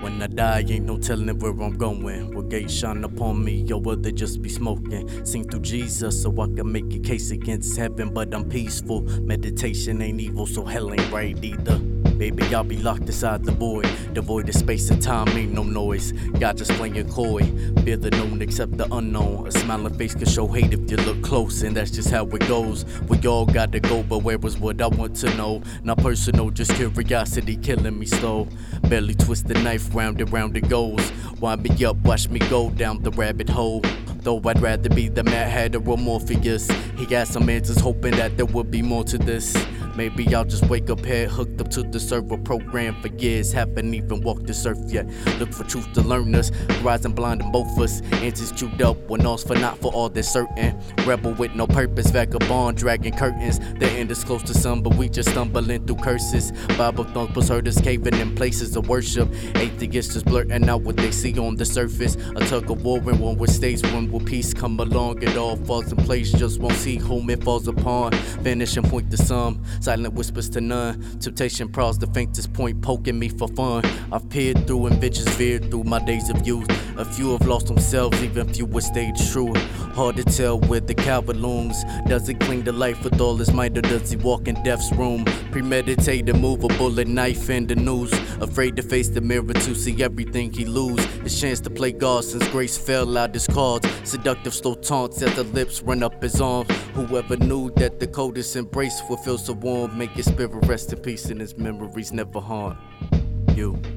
When I die, ain't no telling where I'm going. Will gates shine upon me, or will they just be smoking? Sing through Jesus so I can make a case against heaven, but I'm peaceful. Meditation ain't evil, so hell ain't right either. Baby, I'll be locked inside the void. Devoid of space and time, ain't no noise. God just playing coy. Fear the known, except the unknown. A smiling face can show hate if you look close, and that's just how it goes. We all gotta go, but where was what I want to know? Not personal, just curiosity killing me slow. Barely twist the knife, round and round it goes. Wind me up, watch me go down the rabbit hole. Though I'd rather be the Mad Hatter or Morpheus. He got some answers, hoping that there would be more to this. Maybe I'll just wake up here, hooked up to the server program for years. Haven't even walked this earth yet. Look for truth to learn us, rising blind in both us. Answers queued up when all's for not for all that's certain. Rebel with no purpose, vagabond, dragging curtains. The end is close to some, but we just stumbling through curses. Bible thumpers heard us caving in places of worship. Atheists just blurting out what they see on the surface. A tug of war, and when we're stays, when will peace come along? It all falls in place, just won't see whom it falls upon. Vanishing point to some. Silent whispers to none. Temptation prowls the faintest point, poking me for fun. I've peered through and bitches veered through my days of youth. A few have lost themselves, even fewer stayed true. Hard to tell where the coward looms. Does he cling to life with all his might, or does he walk in death's room? Premeditated move, a bullet knife in the news. Afraid to face the mirror to see everything he lose. His chance to play God since grace fell out his cards. Seductive slow taunts as the lips run up his arms. Whoever knew that the coldest embrace would feel so warm. Make his spirit rest in peace and his memories never haunt you.